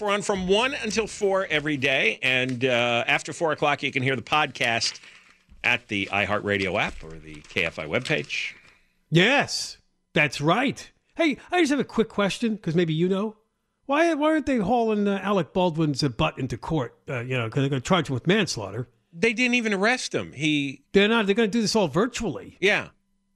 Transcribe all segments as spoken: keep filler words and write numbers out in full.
We're on from one until four every day. And uh, after four o'clock, you can hear the podcast at the iHeartRadio app or the K F I webpage. Yes, that's right. Hey, I just have a quick question, because maybe you know. Why, why aren't they hauling uh, Alec Baldwin's uh, butt into court? Uh, you know, because they're going to charge him with manslaughter. They didn't even arrest him. He. They're not. They're going to do this all virtually. Yeah.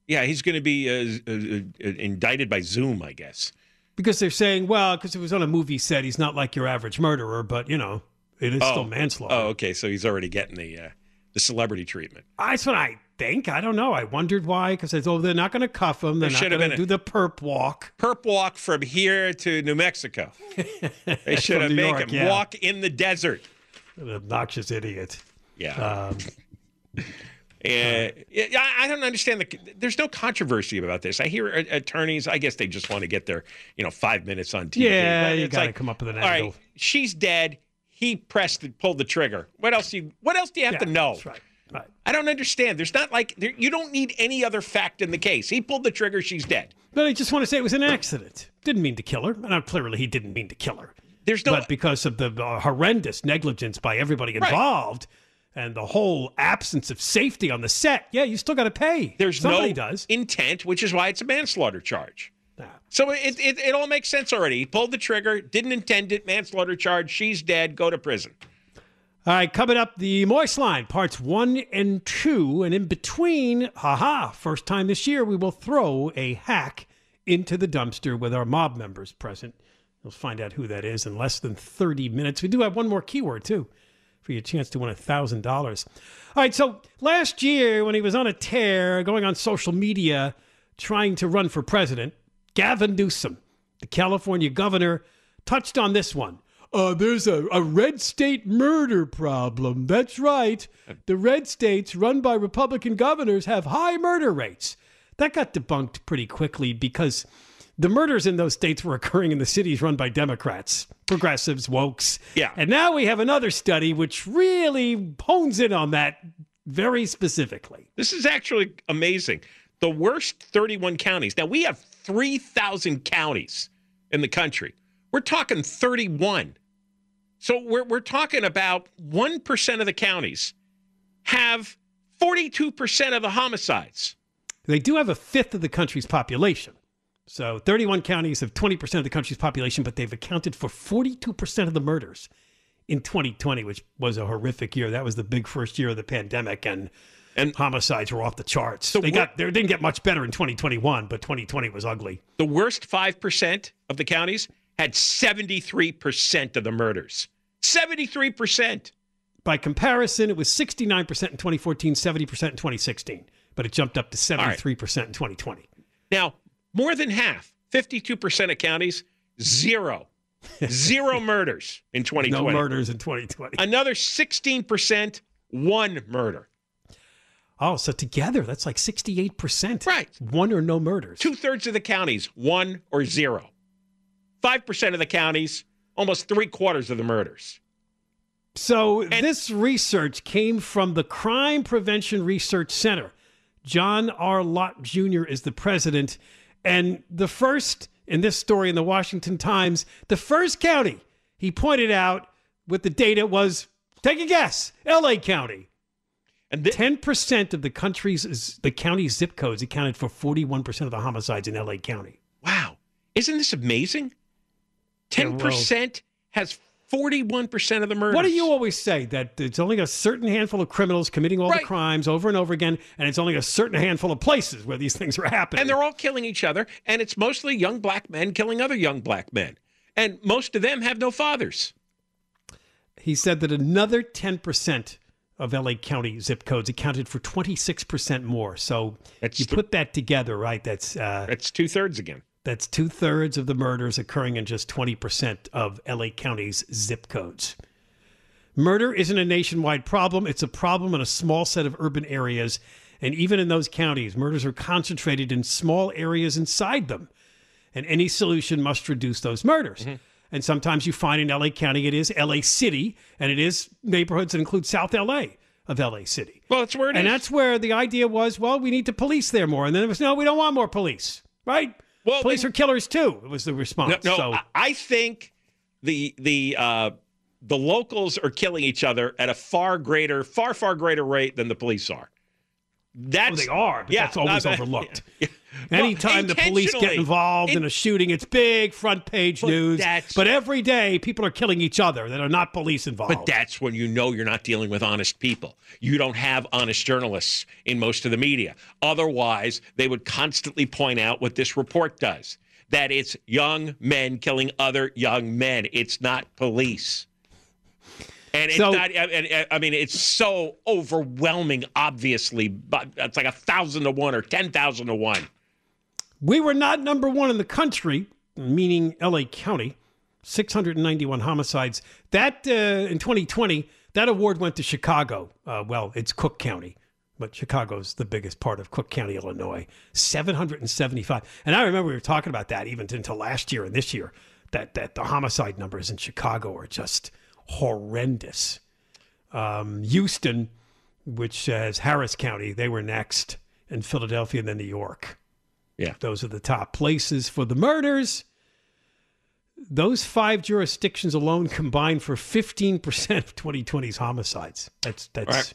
Yeah, he's going to be uh, uh, uh, indicted by Zoom, I guess. Because they're saying, well, because it was on a movie set, he's not like your average murderer, but, you know, it is oh. still manslaughter. Oh, okay, so he's already getting the uh, the celebrity treatment. That's what I think. I don't know. I wondered why, because they oh, they're not going to cuff him. They're not going to do the perp walk. Perp walk from here to New Mexico. They should have made him yeah. walk in the desert. An obnoxious idiot. Yeah. Um, Uh, I don't understand. The, there's no controversy about this. I hear attorneys, I guess they just want to get their, you know, five minutes on T V. Yeah, you got to like, come up with an angle. All right, she's dead. He pressed and pulled the trigger. What else do you, what else do you have yeah, to know? That's right, right. I don't understand. There's not like, there, you don't need any other fact in the case. He pulled the trigger. She's dead. But I just want to say it was an accident. Didn't mean to kill her. And clearly he didn't mean to kill her. There's no, but because of the uh, horrendous negligence by everybody involved, right. And the whole absence of safety on the set. Yeah, you still got to pay. There's Somebody no does. intent, which is why it's a manslaughter charge. Nah. So it, it it all makes sense already. He pulled the trigger, didn't intend it, manslaughter charge, she's dead, go to prison. All right, coming up, the Moist Line, parts one and two. And in between, haha, first time this year, we will throw a hack into the dumpster with our mob members present. We'll find out who that is in less than thirty minutes. We do have one more keyword, too, for your chance to win one thousand dollars. All right, so last year when he was on a tear, going on social media, trying to run for president, Gavin Newsom, the California governor, touched on this one. Uh, there's a, a red state murder problem. That's right. The red states run by Republican governors have high murder rates. That got debunked pretty quickly because the murders in those states were occurring in the cities run by Democrats, progressives, wokes. Yeah. And now we have another study which really hones in on that very specifically. This is actually amazing. The worst thirty-one counties. Now, we have three thousand counties in the country. We're talking thirty-one. So we're we're talking about one percent of the counties have forty-two percent of the homicides. They do have a fifth of the country's population. So thirty-one counties have twenty percent of the country's population, but they've accounted for forty-two percent of the murders in twenty twenty, which was a horrific year. That was the big first year of the pandemic, and, and homicides were off the charts. So they, got, they didn't get much better in twenty twenty-one, but twenty twenty was ugly. The worst five percent of the counties had seventy-three percent of the murders. seventy-three percent. By comparison, it was sixty-nine percent in twenty fourteen, seventy percent in twenty sixteen. But it jumped up to seventy-three percent right. in twenty twenty. Now, more than half, fifty-two percent of counties, zero. Zero murders in twenty twenty. No murders in twenty twenty. Another sixteen percent, one murder. Oh, so together, that's like sixty-eight percent. Right. One or no murders. Two-thirds of the counties, one or zero. five percent of the counties, almost three-quarters of the murders. So and this research came from the Crime Prevention Research Center. John R. Lott Junior is the president. And the first, in this story in the Washington Times, the first county he pointed out with the data was, take a guess, L A County. And th- ten percent of the country's the county's zip codes accounted for forty-one percent of the homicides in L A County. Wow. Isn't this amazing? ten percent has forty-one percent of the murders. What do you always say? That it's only a certain handful of criminals committing all right. the crimes over and over again, and it's only a certain handful of places where these things are happening. And they're all killing each other, and it's mostly young black men killing other young black men. And most of them have no fathers. He said that another ten percent of L A County zip codes accounted for twenty-six percent more. So that's you th- put that together, right? That's uh, that's two-thirds again. That's two-thirds of the murders occurring in just twenty percent of L A County's zip codes. Murder isn't a nationwide problem. It's a problem in a small set of urban areas. And even in those counties, murders are concentrated in small areas inside them. And any solution must reduce those murders. Mm-hmm. And sometimes you find in L A County, it is L A City, and it is neighborhoods that include South L A of L A City. Well, that's where it and is. And that's where the idea was, well, we need to police there more. And then it was, no, we don't want more police, right? Well, police then, are killers too, was the response. No, no so. I, I think the the uh, the locals are killing each other at a far greater, far, far greater rate than the police are. That's, well, they are, but yeah, that's always uh, overlooked. Yeah, yeah. Anytime well, the police get involved in, in a shooting, it's big front page but news. But every day, people are killing each other that are not police involved. But that's when you know you're not dealing with honest people. You don't have honest journalists in most of the media. Otherwise, they would constantly point out what this report does, that it's young men killing other young men. It's not police. And it's so, not, I, I mean, it's so overwhelming, obviously, but it's like a thousand to one or ten thousand to one. We were not number one in the country, meaning L A County, six hundred ninety-one homicides. That uh, in twenty twenty, that award went to Chicago. Uh, well, it's Cook County, but Chicago's the biggest part of Cook County, Illinois, seven hundred seventy-five. And I remember we were talking about that even until last year and this year, that, that the homicide numbers in Chicago are just horrendous. Um, Houston, which has Harris County, they were next, and Philadelphia, and then New York. Yeah. Those are the top places for the murders. Those five jurisdictions alone combined for fifteen percent of twenty twenty's homicides. That's, that's... Right.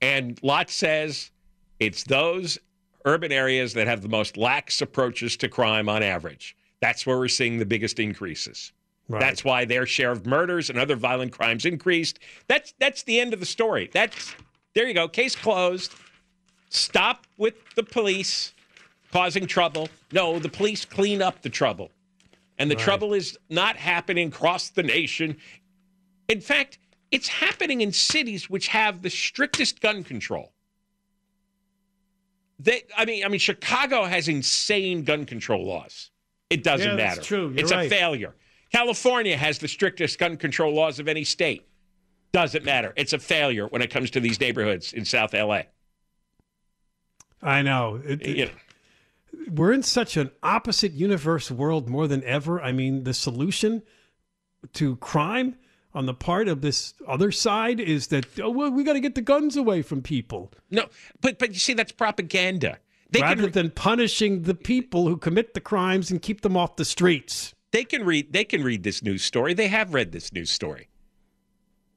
And Lott says it's those urban areas that have the most lax approaches to crime on average. That's where we're seeing the biggest increases. Right. That's why their share of murders and other violent crimes increased. That's that's the end of the story. That's there you go. Case closed. Stop with the police causing trouble. No, the police clean up the trouble. And the right. trouble is not happening across the nation. In fact, it's happening in cities which have the strictest gun control. They, I mean, I mean, Chicago has insane gun control laws. It doesn't yeah, matter. That's true. You're it's right. a failure. California has the strictest gun control laws of any state. Doesn't matter. It's a failure when it comes to these neighborhoods in South L A. I know. It, you know. It, we're in such an opposite universe world more than ever. I mean, the solution to crime on the part of this other side is that, oh, well, we got to get the guns away from people. No, but but you see, that's propaganda. They Rather can... than punishing the people who commit the crimes and keep them off the streets. They can read. They can read this news story. They have read this news story.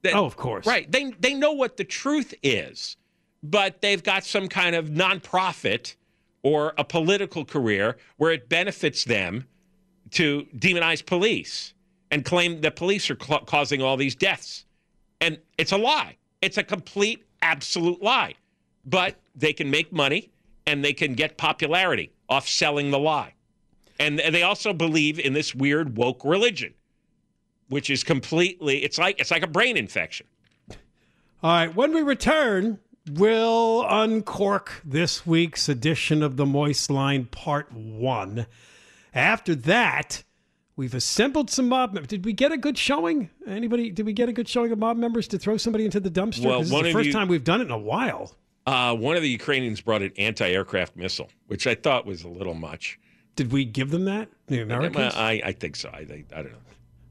That, oh, of course. Right. They they know what the truth is, but they've got some kind of nonprofit or a political career where it benefits them to demonize police and claim that police are cl- causing all these deaths, and it's a lie. It's a complete, absolute lie. But they can make money and they can get popularity off selling the lie. And they also believe in this weird woke religion, which is completely, it's like, it's like a brain infection. All right. When we return, we'll uncork this week's edition of The Moist Line Part One. After that, we've assembled some mob members. Did we get a good showing? Anybody? Did we get a good showing of mob members to throw somebody into the dumpster? Well, this is the first you, time we've done it in a while. Uh, one of the Ukrainians brought an anti-aircraft missile, which I thought was a little much. Did we give them that? The Americans? I, I think so. I, I, I don't know.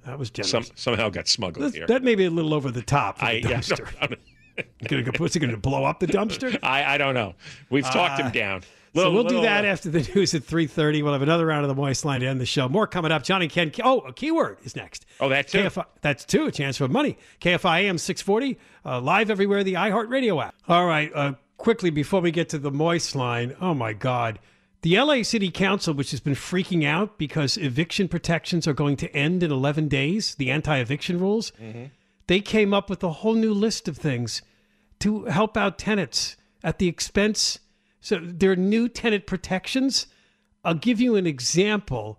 That was generous. Some, somehow got smuggled That's, here. That may be a little over the top for the I, dumpster. Yeah, I don't, I don't. Is it going to blow up the dumpster? I, I don't know. We've uh, talked him down. Little, so we'll little, do that little. After the news at three thirty. We'll have another round of The Moist Line to end the show. More coming up. John and Ken. Oh, a keyword is next. Oh, that too. K F I, that's too. A chance for money. K F I A M six forty. Uh, live everywhere. The iHeartRadio app. All right. Uh, quickly, before we get to The Moist Line. Oh, my God. The L A City Council, which has been freaking out because eviction protections are going to end in eleven days, the anti-eviction rules, mm-hmm. they came up with a whole new list of things to help out tenants at the expense. So there are new tenant protections. I'll give you an example.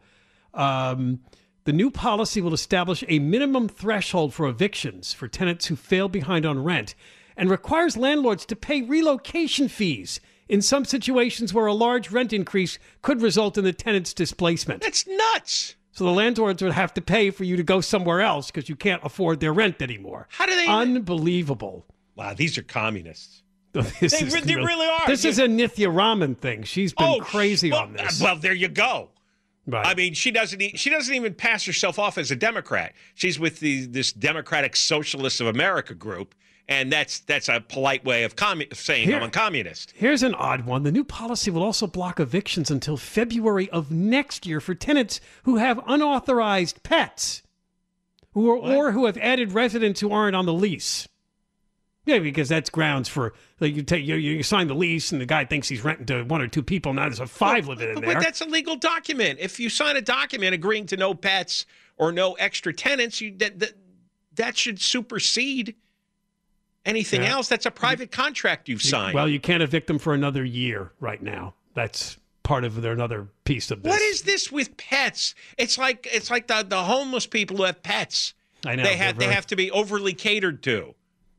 Um, the new policy will establish a minimum threshold for evictions for tenants who fail behind on rent and requires landlords to pay relocation fees in some situations where a large rent increase could result in the tenant's displacement. That's nuts. So the landlords would have to pay for you to go somewhere else because you can't afford their rent anymore. How do they? Unbelievable. Wow, these are communists. This they is, they really are. This yeah. is a Nithya Raman thing. She's been oh, crazy well, on this. Well, there you go. Right. I mean, she doesn't e she doesn't even pass herself off as a Democrat. She's with the this Democratic Socialists of America group. And that's that's a polite way of commu saying Here, I'm a communist. Here's an odd one. The new policy will also block evictions until February of next year for tenants who have unauthorized pets who are, or who have added residents who aren't on the lease. Yeah, because that's grounds for, like, you take you, you sign the lease and the guy thinks he's renting to one or two people. Now there's a five well, living in but there. But that's a legal document. If you sign a document agreeing to no pets or no extra tenants, you that that, that should supersede anything yeah. else. That's a private contract you've signed. Well, you can't evict them for another year right now. That's part of their another piece of this. What is this with pets? It's like it's like the the homeless people who have pets. I know they have very... they have to be overly catered to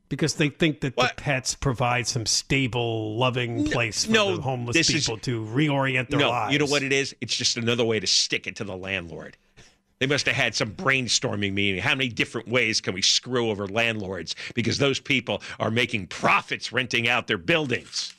because they think that what? the pets provide some stable, loving place no, for no, the homeless people is... to reorient their no, lives. You know what it is? It's just another way to stick it to the landlord. They must have had some brainstorming meeting. How many different ways can we screw over landlords because those people are making profits renting out their buildings?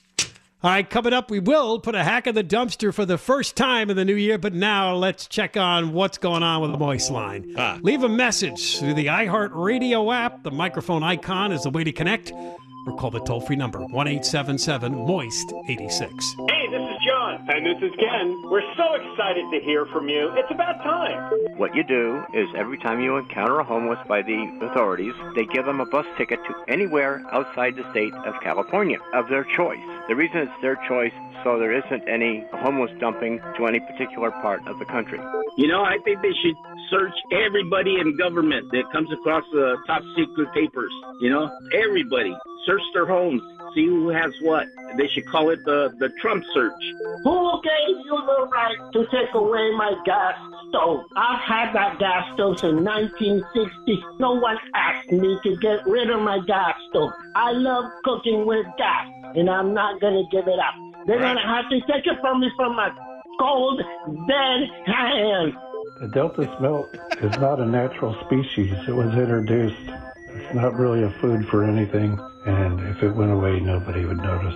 All right, coming up, we will put a hack in the dumpster for the first time in the new year. But now let's check on what's going on with The Moist Line. Ah. Leave a message through the iHeartRadio app. The microphone icon is the way to connect. Or call the toll-free number, one eight seven seven moist eight six. Hey, this is John. And this is Ken. We're so excited to hear from you. It's about time. What you do is every time you encounter a homeless by the authorities, they give them a bus ticket to anywhere outside the state of California of their choice. The reason it's their choice, so there isn't any homeless dumping to any particular part of the country. You know, I think they should search everybody in government that comes across the top secret papers. You know, everybody. Search their homes, see who has what. They should call it the, the Trump search. Who gave you the right to take away my gas stove? I've had that gas stove since nineteen sixty. No one asked me to get rid of my gas stove. I love cooking with gas, and I'm not going to give it up. They're going to have to take it from me from my cold, dead hand. The Delta smelt is not a natural species. It was introduced. It's not really a food for anything, and if it went away, nobody would notice.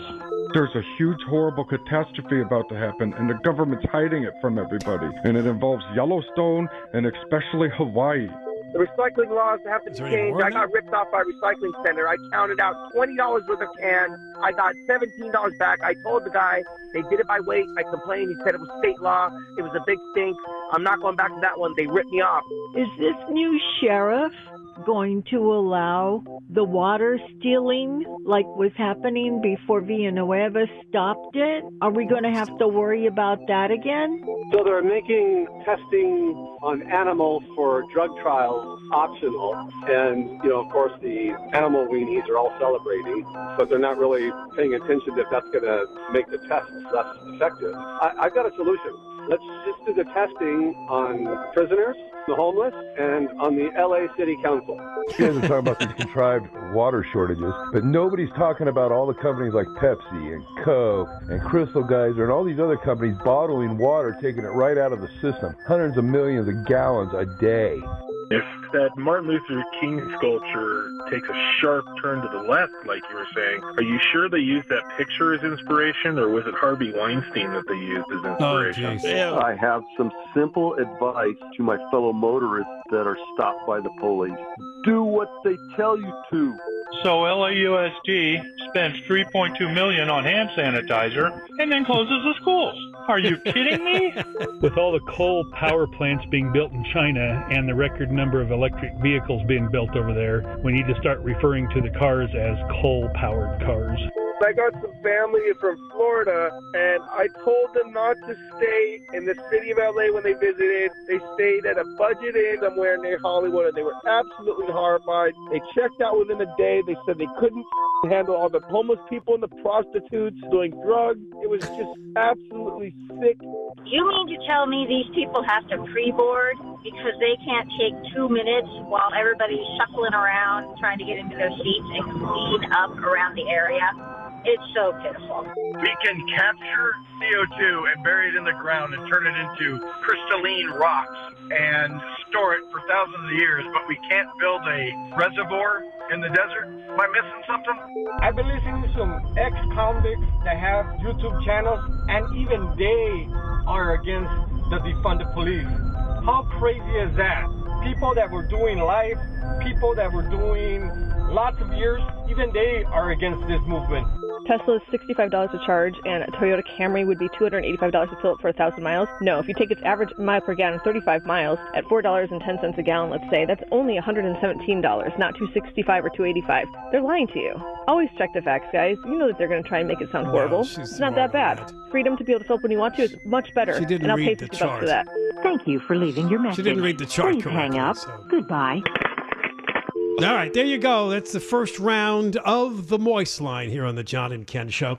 There's a huge, horrible catastrophe about to happen, and the government's hiding it from everybody, and it involves Yellowstone and especially Hawaii. The recycling laws have to change. I got ripped off by a recycling center. I counted out twenty dollars worth of cans. I got seventeen dollars back. I told the guy they did it by weight. I complained. He said it was state law. It was a big stink. I'm not going back to that one. They ripped me off. Is this new sheriff going to allow the water stealing like was happening before Villanueva stopped it? Are we going to have to worry about that again? So they're making testing on animals for drug trials optional. And, you know, of course, the animal weenies are all celebrating, but they're not really paying attention if that's going to make the test less effective. I, I've got a solution. Let's just do the testing on prisoners, the homeless, and on the L A City Council. You guys are talking about these contrived water shortages, but nobody's talking about all the companies like Pepsi and Coke and Crystal Geyser and all these other companies bottling water, taking it right out of the system. Hundreds of millions of gallons a day. If that Martin Luther King sculpture takes a sharp turn to the left, like you were saying, are you sure they used that picture as inspiration, or was it Harvey Weinstein that they used as inspiration? Oh, yeah. I have some simple advice to my fellow motorists that are stopped by the police. Do what they tell you to. So L A U S D spends three point two million dollars on hand sanitizer and then closes the schools. Are you kidding me? With all the coal power plants being built in China and the record number of electric vehicles being built over there, we need to start referring to the cars as coal-powered cars. I got some family from Florida, and I told them not to stay in the city of L A when they visited. They stayed at a budget inn somewhere near Hollywood, and they were absolutely horrified. They checked out within a day. They said they couldn't handle all the homeless people and the prostitutes doing drugs. It was just absolutely sick. You mean to tell me these people have to pre-board because they can't take two minutes while everybody's shuffling around trying to get into their seats and clean up around the area? It's so pitiful. We can capture C O two and bury it in the ground and turn it into crystalline rocks and store it for thousands of years, but we can't build a reservoir in the desert? Am I missing something? I've been listening to some ex-convicts that have YouTube channels, and even they are against the defund the police. How crazy is that? People that were doing life, people that were doing lots of years, even they are against this movement. Tesla is sixty-five dollars a charge, and a Toyota Camry would be two hundred eighty-five dollars to fill it for one thousand miles. No, if you take its average mile per gallon, thirty-five miles, at four dollars and ten cents a gallon, let's say, that's only one hundred seventeen dollars, not two hundred sixty-five dollars or two hundred eighty-five dollars. They're lying to you. Always check the facts, guys. You know that they're going to try and make it sound horrible. Wow, it's not that bad. That. Freedom to be able to fill up when you want to is much better, she didn't and I'll read pay fifty bucks for that. Thank you for leaving your message. She didn't read the chart Please correctly. Hang up. So. Goodbye. All right, there you go. That's the first round of the Moist Line here on the John and Ken Show.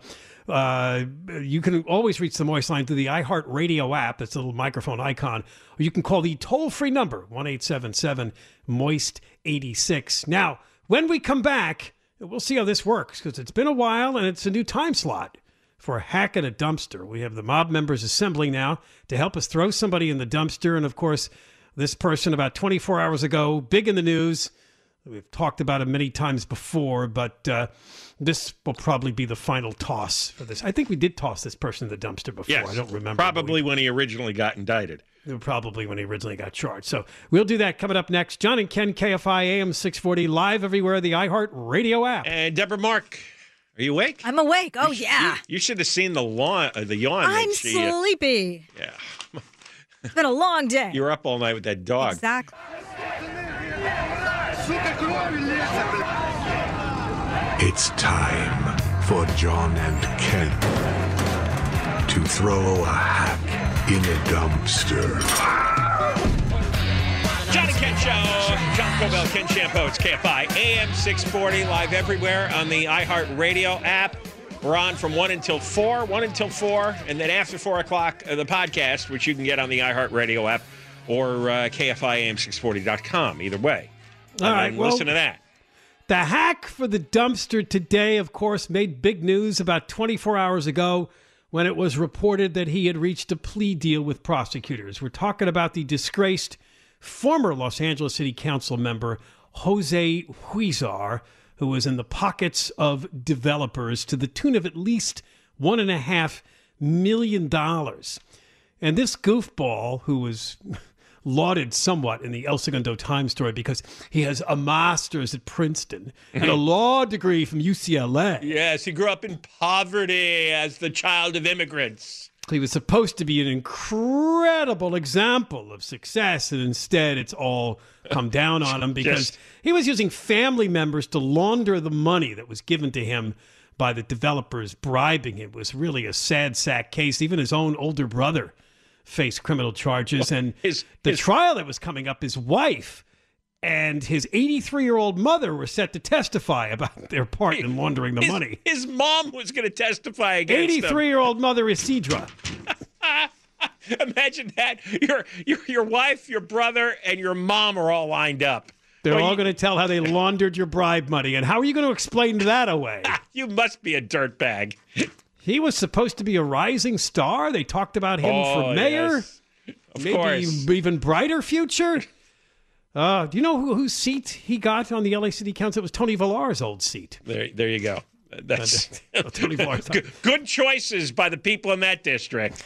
Uh, you can always reach the Moist Line through the iHeartRadio app. That's a little microphone icon. Or you can call the toll-free number, one eight seven seven moist eight six. Now, when we come back, we'll see how this works, because it's been a while and it's a new time slot for a hack at a dumpster. We have the mob members assembling now to help us throw somebody in the dumpster. And, of course, this person about twenty-four hours ago, big in the news. We've talked about it many times before, but uh, this will probably be the final toss for this. I think we did toss this person in the dumpster before. Yes, I don't remember. Probably we... when he originally got indicted. Probably when he originally got charged. So we'll do that coming up next. John and Ken, K F I A M six forty, live everywhere, the iHeart Radio app. And Deborah Mark, are you awake? I'm awake. Oh, you, yeah. You, you should have seen the, lawn, uh, the yawn. I'm she, sleepy. Uh, yeah. It's been a long day. You were up all night with that dog. Exactly. It's time for John and Ken to throw a hack in a dumpster. John and Ken Show. John Cobell, Ken Shampo. It's K F I A M six forty, live everywhere on the iHeartRadio app. We're on from one until four, one until four, and then after four o'clock, uh, the podcast, which you can get on the iHeartRadio app or uh, K F I A M six forty dot com, either way. All and right, well, listen to that. The hack for the dumpster today, of course, made big news about twenty-four hours ago when it was reported that he had reached a plea deal with prosecutors. We're talking about the disgraced former Los Angeles City Council member, Jose Huizar, who was in the pockets of developers to the tune of at least one and a half million dollars. And this goofball, who was lauded somewhat in the El Segundo Times story because he has a master's at Princeton and a law degree from U C L A. Yes, he grew up in poverty as the child of immigrants. He was supposed to be an incredible example of success, and instead it's all come down on him because Just... he was using family members to launder the money that was given to him by the developers bribing him. It was really a sad sack case. Even his own older brother faced criminal charges, and his, the his... trial that was coming up, his wife and his eighty-three-year-old mother were set to testify about their part in laundering the his, money. His mom was going to testify against him. eighty-three-year-old mother Isidra. Imagine that. Your, your your wife, your brother, and your mom are all lined up. They're well, all going to tell how they laundered your bribe money. And how are you going to explain that away? You must be a dirtbag. He was supposed to be a rising star. They talked about him oh, for mayor. Yes. Of Maybe course. Even brighter future. Uh, do you know who, whose seat he got on the L A City Council? It was Tony Villar's old seat. There, there you go. That's Tony Villar's good, good choices by the people in that district.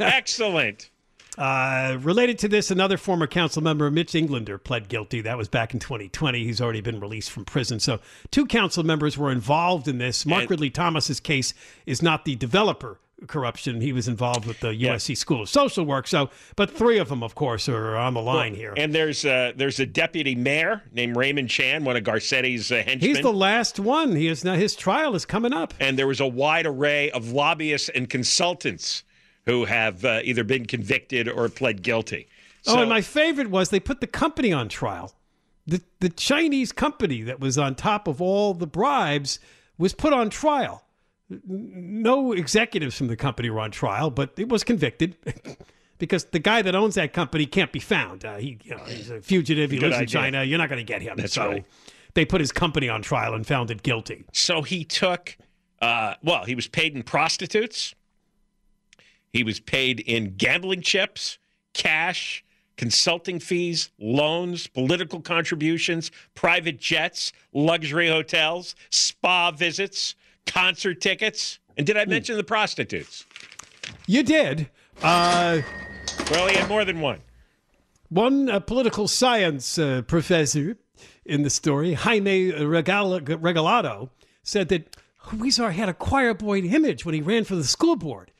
Excellent. Uh, related to this, another former council member, Mitch Englander, pled guilty. That was back in twenty twenty. He's already been released from prison. So two council members were involved in this. Mark and, Ridley Thomas's case is not the developer corruption. He was involved with the U S C yeah. School of Social Work. So, but three of them, of course, are on the line well, here. And there's a, there's a deputy mayor named Raymond Chan, one of Garcetti's uh, henchmen. He's the last one. He is now, his trial is coming up. And there was a wide array of lobbyists and consultants who have uh, either been convicted or pled guilty. So, oh, and my favorite was they put the company on trial. The, the Chinese company that was on top of all the bribes was put on trial. No executives from the company were on trial, but it was convicted because the guy that owns that company can't be found. Uh, he, you know, he's a fugitive. He Good lives idea. in China. You're not going to get him. That's so right. They put his company on trial and found it guilty. So he took, uh, well, he was paid in prostitutes. He was paid in gambling chips, cash, consulting fees, loans, political contributions, private jets, luxury hotels, spa visits, concert tickets. And did I mention the prostitutes? You did. Uh, well, he had more than one. One uh, political science uh, professor in the story, Jaime Regal- Regalado, said that Huizar had a choir boy image when he ran for the school board.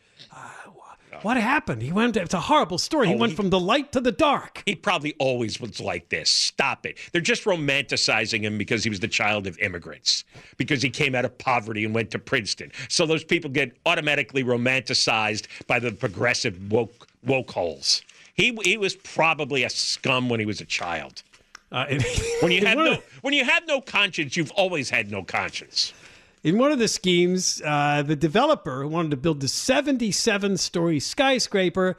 What happened? He went. It's a horrible story. Oh, he went he, from the light to the dark. He probably always was like this. Stop it. They're just romanticizing him because he was the child of immigrants, because he came out of poverty and went to Princeton. So those people get automatically romanticized by the progressive woke woke holes. He he was probably a scum when he was a child. Uh, and, when you have no when you have no conscience, you've always had no conscience. In one of the schemes, uh, the developer who wanted to build the seventy-seven story skyscraper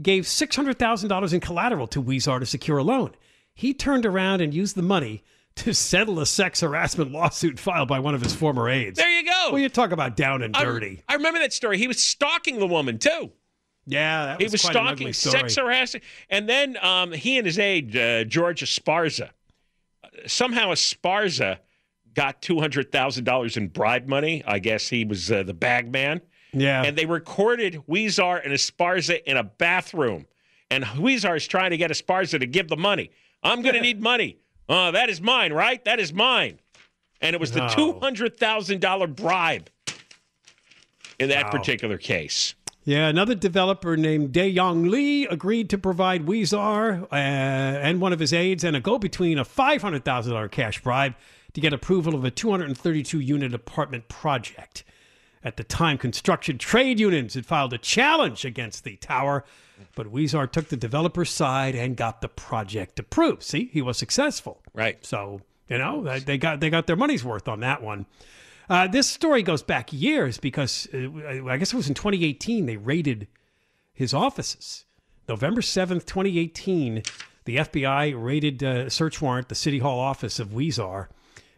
gave six hundred thousand dollars in collateral to Huizar to secure a loan. He turned around and used the money to settle a sex harassment lawsuit filed by one of his former aides. There you go. Well, you talk about down and dirty. I, I remember that story. He was stalking the woman, too. Yeah, that was, he was quite stalking, an ugly story. Sex harassing. And then um, he and his aide, uh, George Esparza, somehow Esparza got two hundred thousand dollars in bribe money. I guess he was uh, the bag man. Yeah. And they recorded Huizar and Esparza in a bathroom. And Huizar is trying to get Esparza to give the money. I'm going to need money. Oh, that is mine, right? That is mine. And it was the oh. two hundred thousand dollars bribe in that wow. particular case. Yeah, another developer named Dae-Yong Lee agreed to provide Huizar uh, and one of his aides and a go-between a five hundred thousand dollars cash bribe to get approval of a two hundred thirty-two unit apartment project. At the time, construction trade unions had filed a challenge against the tower, but Huizar took the developer's side and got the project approved. See, he was successful. Right. So, you know, they got they got their money's worth on that one. Uh, this story goes back years because uh, I guess it was in twenty eighteen they raided his offices. November seventh, twenty eighteen, the F B I raided a uh, search warrant the City Hall office of Huizar.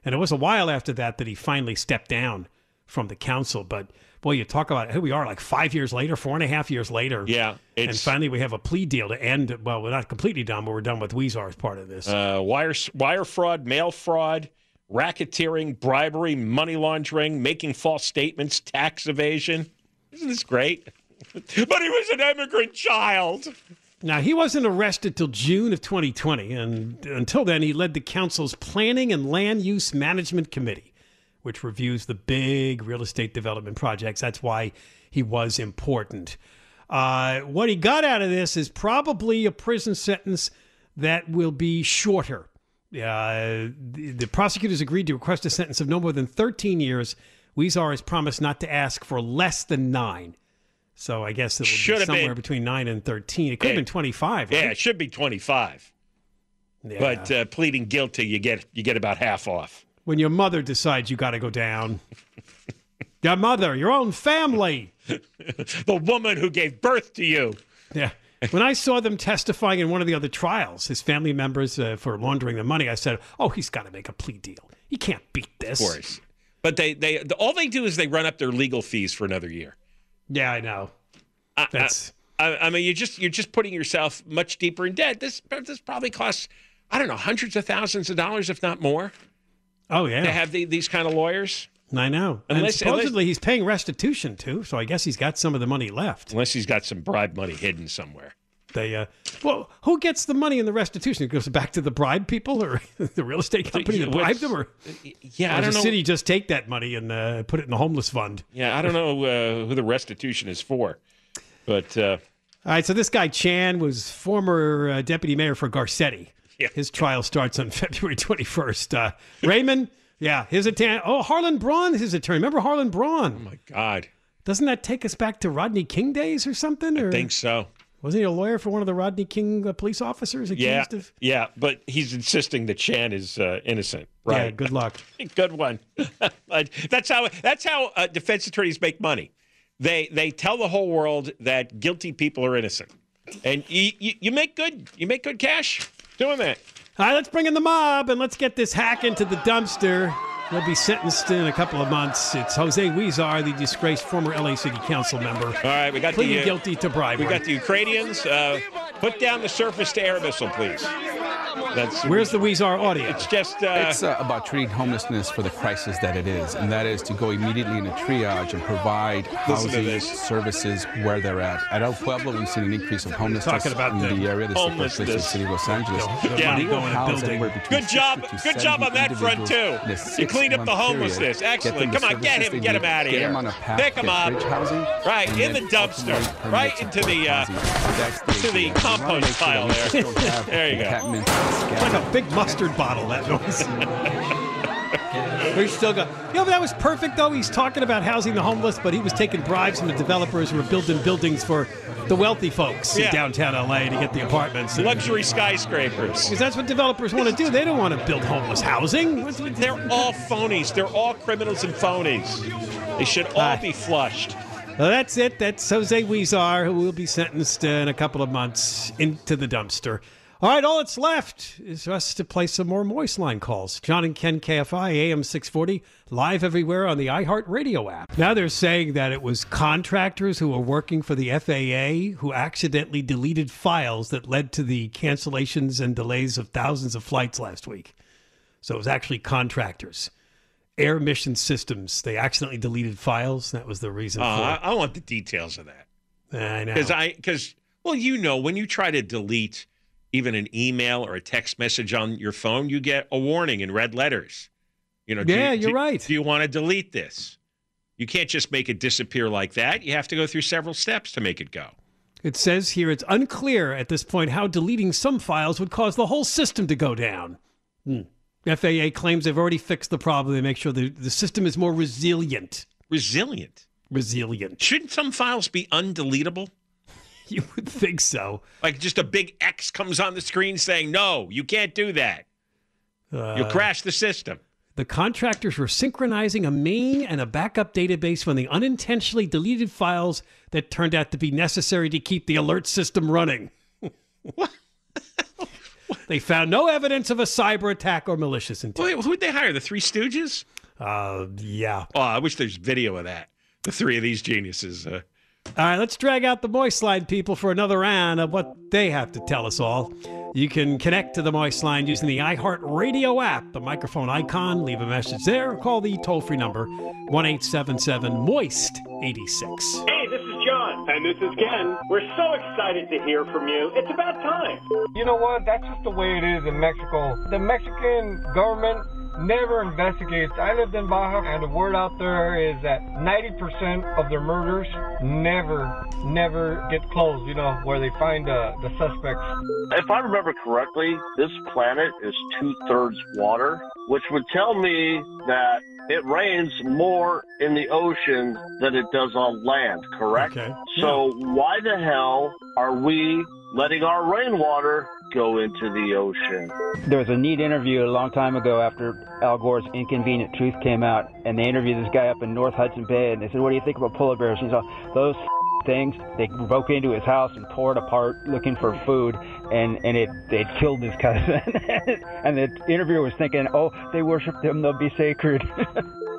And it was a while after that that he finally stepped down from the council. But, boy, you talk about here we are like five years later, four and a half years later. Yeah. It's, and finally we have a plea deal to end. Well, we're not completely done, but we're done with Huizar as part of this. Uh, wire, wire fraud, mail fraud, racketeering, bribery, money laundering, making false statements, tax evasion. Isn't this great? But he was an immigrant child. Now, he wasn't arrested till June of twenty twenty, and until then, he led the council's Planning and Land Use Management Committee, which reviews the big real estate development projects. That's why he was important. Uh, what he got out of this is probably a prison sentence that will be shorter. Uh, the, the prosecutors agreed to request a sentence of no more than thirteen years. Huizar has promised not to ask for less than nine. So I guess it would should be somewhere been, between nine and thirteen. It could it, have been twenty-five, right? Yeah, it should be twenty-five. Yeah. But uh, pleading guilty, you get you get about half off. When your mother decides you got to go down. Your mother, your own family. The woman who gave birth to you. Yeah. When I saw them testifying in one of the other trials, his family members uh, for laundering the money, I said, oh, he's got to make a plea deal. He can't beat this. Of course. But they, they, all they do is they run up their legal fees for another year. Yeah, I know. I, That's. I, I mean, you're just you're just putting yourself much deeper in debt. This this probably costs, I don't know, hundreds of thousands of dollars, if not more. Oh yeah. To have the, these kind of lawyers. I know. Unless, and supposedly unless, he's paying restitution too, so I guess he's got some of the money left. Unless he's got some bribe money hidden somewhere. They uh, well, who gets the money in the restitution? It goes back to the bribe people or the real estate company that bribed them, or yeah, or I don't the know. City just take that money and uh, put it in the homeless fund. Yeah, I don't know uh, who the restitution is for. But uh, all right, so this guy Chan was former uh, deputy mayor for Garcetti. Yeah. His trial starts on February twenty-first. Uh, Raymond, yeah, his attorney. Oh, Harlan Braun, his attorney. Remember Harlan Braun? Oh my God! Doesn't that take us back to Rodney King days or something? Or I think so. Wasn't he a lawyer for one of the Rodney King uh, police officers accused yeah, of? Yeah, but he's insisting that Chan is uh, innocent. Right? Yeah. Good luck. Good one. That's how. That's how uh, defense attorneys make money. They they tell the whole world that guilty people are innocent, and you, you, you make good you make good cash doing that. All right, let's bring in the mob and let's get this hack into the dumpster. He'll be sentenced in a couple of months. It's Jose Huizar, the disgraced former L A City Council member. All right, we got pleading the, uh, guilty to bribery. We got the Ukrainians. Uh, put down the surface to air missile, please. That's where's the Huizar audio? It's just uh, it's uh, about treating homelessness for the crisis that it is, and that is to go immediately in a triage and provide housing services where they're at. At El Pueblo, we've seen an increase of homelessness in the area. This is the first place in the city of Los Angeles. Yeah. Good job. Good job on that front too. You cleaned up the homelessness. Excellent. Come on, get him. Get him out of here. Pick him up. Right in the dumpster. Right into the uh, to the compost pile there. There you go. It's like a big mustard bottle, that noise. We still got. You know, that was perfect, though. He's talking about housing the homeless, but he was taking bribes from the developers who were building buildings for the wealthy folks yeah. in downtown L A to get the apartments. Luxury skyscrapers. Because that's what developers want to do. They don't want to build homeless housing. They're all phonies. They're all criminals and phonies. They should all uh, be flushed. Well, that's it. That's Jose Huizar, who will be sentenced uh, in a couple of months into the dumpster. All right, all that's left is for us to play some more Moist Line calls. John and Ken, K F I, A M six forty, live everywhere on the iHeartRadio app. Now they're saying that it was contractors who were working for the F A A who accidentally deleted files that led to the cancellations and delays of thousands of flights last week. So it was actually contractors. Air Mission Systems, they accidentally deleted files. That was the reason uh, for it. I want the details of that. I know. Because I, because, well, you know, when you try to delete even an email or a text message on your phone, you get a warning in red letters. You know, yeah, do, you're do, right. Do you want to delete this? You can't just make it disappear like that. You have to go through several steps to make it go. It says here it's unclear at this point how deleting some files would cause the whole system to go down. Hmm. F A A claims they've already fixed the problem. They make sure the, the system is more resilient. Resilient? Resilient. Shouldn't some files be undeletable? You would think so. Like just a big X comes on the screen saying, no, you can't do that. Uh, You'll crash the system. The contractors were synchronizing a main and a backup database when they unintentionally deleted files that turned out to be necessary to keep the alert system running. What? They found no evidence of a cyber attack or malicious intent. Wait, who'd they hire? The Three Stooges? Uh, yeah. Oh, I wish there's video of that. The three of these geniuses. Uh, All right, let's drag out the Moistline people for another round of what they have to tell us all. You can connect to the Moistline using the iHeartRadio app, the microphone icon, leave a message there, or call the toll-free number, one eight seven seven moist eight six. Hey, this is John. And this is Ken. We're so excited to hear from you. It's about time. You know what? That's just the way it is in Mexico. The Mexican government never investigates. I lived in Baja, and the word out there is that ninety percent of their murders never, never get closed, you know, where they find uh, the suspects. If I remember correctly, this planet is two-thirds water, which would tell me that it rains more in the ocean than it does on land, correct? Okay. So yeah. Why the hell are we letting our rainwater go into the ocean? There was a neat interview a long time ago after Al Gore's Inconvenient Truth came out, and they interviewed this guy up in North Hudson Bay, and they said, what do you think about polar bears? And he's all, those things. They broke into his house and tore it apart looking for food, and, and it, it killed his cousin. And the interviewer was thinking, oh, they worship them, they'll be sacred.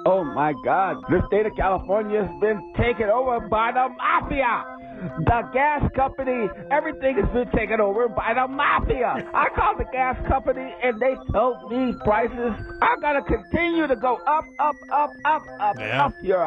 Oh my God, the state of California has been taken over by the mafia. The gas company, everything has been taken over by the mafia. I called the gas company and they told me prices are going to continue to go up, up, up, up, up, yeah. up your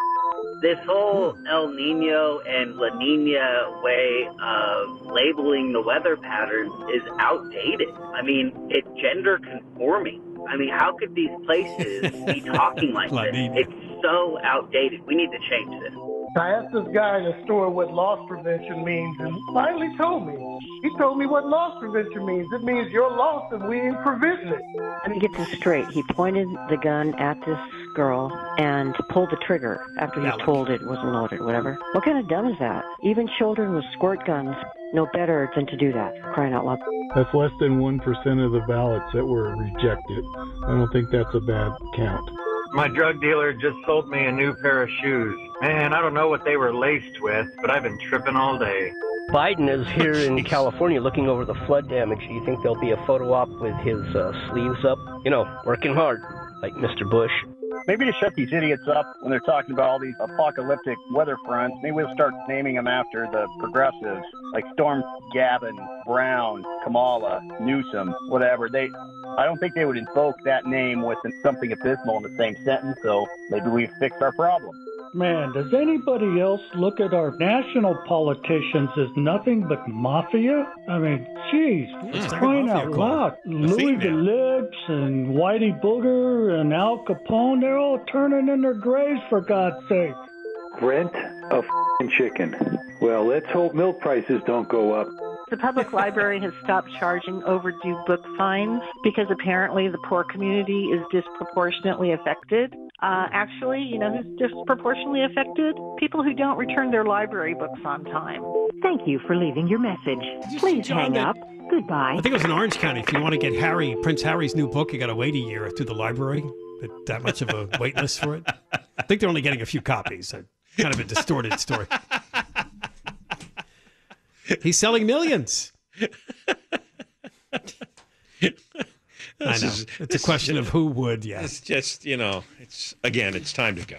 This whole El Nino and La Nina way of labeling the weather patterns is outdated. I mean, it's gender conforming. I mean, how could these places be talking like this? It's so outdated. We need to change this. I asked this guy in the store what loss prevention means, and he finally told me. He told me what loss prevention means. It means you're lost and we ain't preventing it. Let me get this straight. He pointed the gun at this girl and pulled the trigger after he was told it wasn't loaded, whatever. What kind of dumb is that? Even children with squirt guns know better than to do that, crying out loud. That's less than one percent of the ballots that were rejected. I don't think that's a bad count. My drug dealer just sold me a new pair of shoes. Man, I don't know what they were laced with, but I've been tripping all day. Biden is here in California looking over the flood damage. Do you think there'll be a photo op with his uh, sleeves up? You know, working hard, like Mister Bush. Maybe to shut these idiots up when they're talking about all these apocalyptic weather fronts, maybe we'll start naming them after the progressives, like Storm Gavin, Brown, Kamala, Newsom, whatever. They, I don't think they would invoke that name with something abysmal in the same sentence, so maybe we've fixed our problem. Man, does anybody else look at our national politicians as nothing but mafia? I mean, geez, mm, crying like out loud. Louis Phillips and Whitey Bulger and Al Capone, they're all turning in their graves, for God's sake. Rent a f***ing chicken. Well, let's hope milk prices don't go up. The public library has stopped charging overdue book fines because apparently the poor community is disproportionately affected. Uh, actually, you know who's disproportionately affected? People who don't return their library books on time. Thank you for leaving your message. Please hang up. Goodbye. I think it was in Orange County. If you want to get Harry, Prince Harry's new book, you got to wait a year through the library. That much of a wait list for it. I think they're only getting a few copies. Kind of a distorted story. He's selling millions. I know. Is, it's a question just, of who would, yes. It's just, you know, it's again, it's time to go.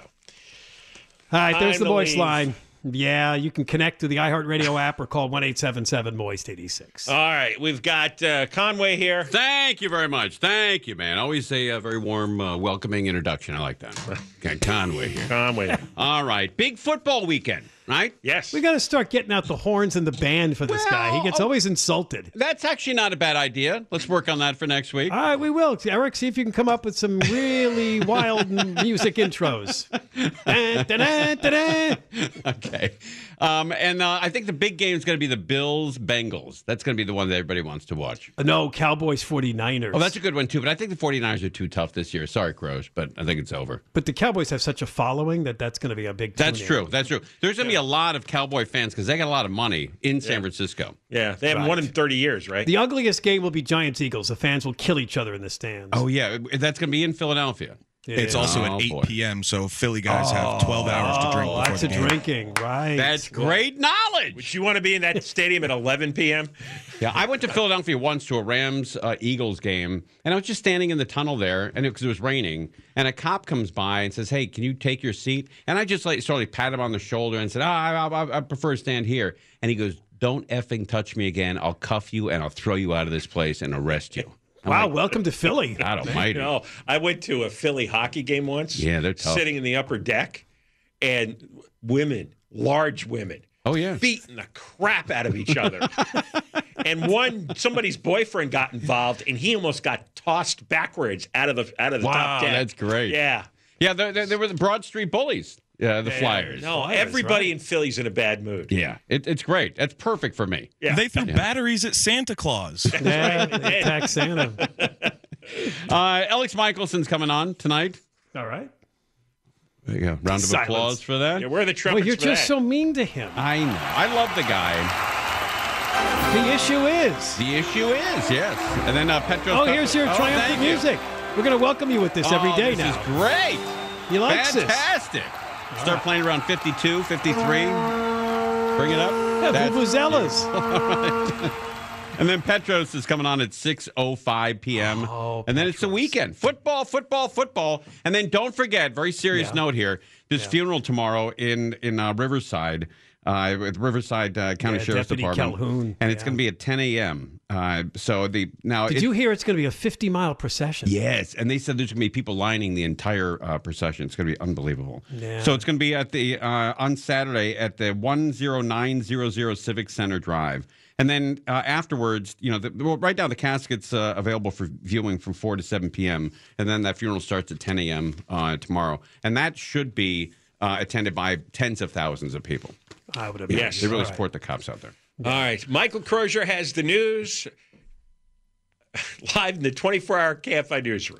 All right, there's time the voice leave. line. Yeah, you can connect to the iHeartRadio app or call one eight seven seven moist eight six. All right, we've got uh, Conway here. Thank you very much. Thank you, man. Always a uh, very warm, uh, welcoming introduction. I like that. Okay, Conway here. Conway. All right, big football weekend, right? Yes. We got to start getting out the horns and the band for this well, guy. He gets oh, always insulted. That's actually not a bad idea. Let's work on that for next week. All right, we will. Eric, see if you can come up with some really wild music intros. Da, da, da, da, da. Okay. Okay. Um, and uh, I think the big game is going to be the Bills Bengals. That's going to be the one that everybody wants to watch. No, Cowboys forty-niners. Oh, that's a good one, too. But I think the forty-niners are too tough this year. Sorry, Crows, but I think it's over. But the Cowboys have such a following that that's going to be a big That's true. That's true. There's going to yeah. be a lot of Cowboy fans because they got a lot of money in San yeah. Francisco. Yeah. They haven't right. won in thirty years, right? The ugliest game will be Giants Eagles. The fans will kill each other in the stands. Oh, yeah. That's going to be in Philadelphia. It it's is. also oh, at eight p m, so Philly guys oh, have twelve hours to drink. Oh, lots of drinking, right? That's great yeah. knowledge. Would you want to be in that stadium at eleven p m? Yeah, I went to Philadelphia once to a Rams-Eagles uh, game, and I was just standing in the tunnel there and because it, it was raining, and a cop comes by and says, hey, can you take your seat? And I just like sort of pat him on the shoulder and said, oh, I, I, I prefer to stand here. And he goes, don't effing touch me again. I'll cuff you, and I'll throw you out of this place and arrest you. I'm wow, like, welcome to Philly. God almighty. You know, I went to a Philly hockey game once. Yeah, they're tough. Sitting in the upper deck, and women, large women, oh yeah, beating the crap out of each other. And one, somebody's boyfriend got involved, and he almost got tossed backwards out of the out of the wow, top deck. Wow, that's great. Yeah. Yeah, there, there, there were the Broad Street Bullies. Yeah, the yeah, Flyers. No, Flyers, everybody right? in Philly's in a bad mood. Yeah, it, it's great. That's perfect for me. Yeah. They threw yeah. batteries at Santa Claus. That's yeah, right. Attack Santa. uh, Alex Michelson's coming on tonight. All right. There you go. Round of Silence. applause for that. Yeah, where are the trumpets? Well, you're for just that? so mean to him. I know. I love the guy. The issue is. The issue is, yes. And then uh, Petro. Oh, here's your oh, triumphant music. You. We're going to welcome you with this oh, every day this now. This is great. He likes it. Fantastic. This. Start playing around fifty-two, fifty-three. Bring it up. Yeah, Vuvuzelas. Right. And then Petros is coming on at six oh five p m Oh, and then Petros. It's the weekend. Football, football, football. And then don't forget, very serious yeah. note here, this yeah. funeral tomorrow in, in uh, Riverside. Uh, with Riverside uh, County yeah, Sheriff's Deputy Department, Calhoun. And it's yeah. going to be at ten a m Uh, so the now did it, you hear it's going to be a fifty mile procession? Yes, and they said there's going to be people lining the entire uh, procession. It's going to be unbelievable. Yeah. So it's going to be at the uh, on Saturday at the one oh nine hundred Civic Center Drive, and then uh, afterwards, you know, the, well, right now the casket's uh, available for viewing from four to seven p m and then that funeral starts at ten a m uh, tomorrow, and that should be uh, attended by tens of thousands of people. I would imagine. Yes, they really right. support the cops out there. All right. Michael Crozier has the news live in the twenty-four hour K F I newsroom.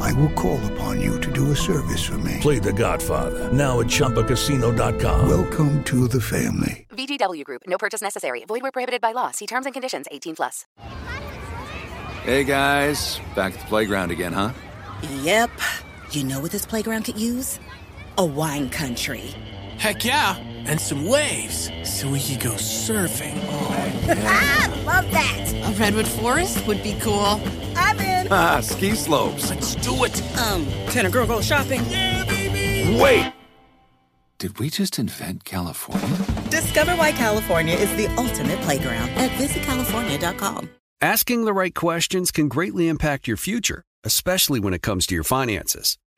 I will call upon you to do a service for me. Play The Godfather, now at Chumba Casino dot com. Welcome to the family. V G W Group, no purchase necessary. Void where prohibited by law. See terms and conditions, eighteen plus. Hey, guys. Back at the playground again, huh? Yep. You know what this playground could use? A wine country. Heck yeah. And some waves, so we could go surfing. Oh, yeah. Ah, love that! A redwood forest would be cool. I'm in! Ah, ski slopes. Let's do it! Um, can a girl go shopping? Yeah, baby! Wait! Did we just invent California? Discover why California is the ultimate playground at visit california dot com. Asking the right questions can greatly impact your future, especially when it comes to your finances.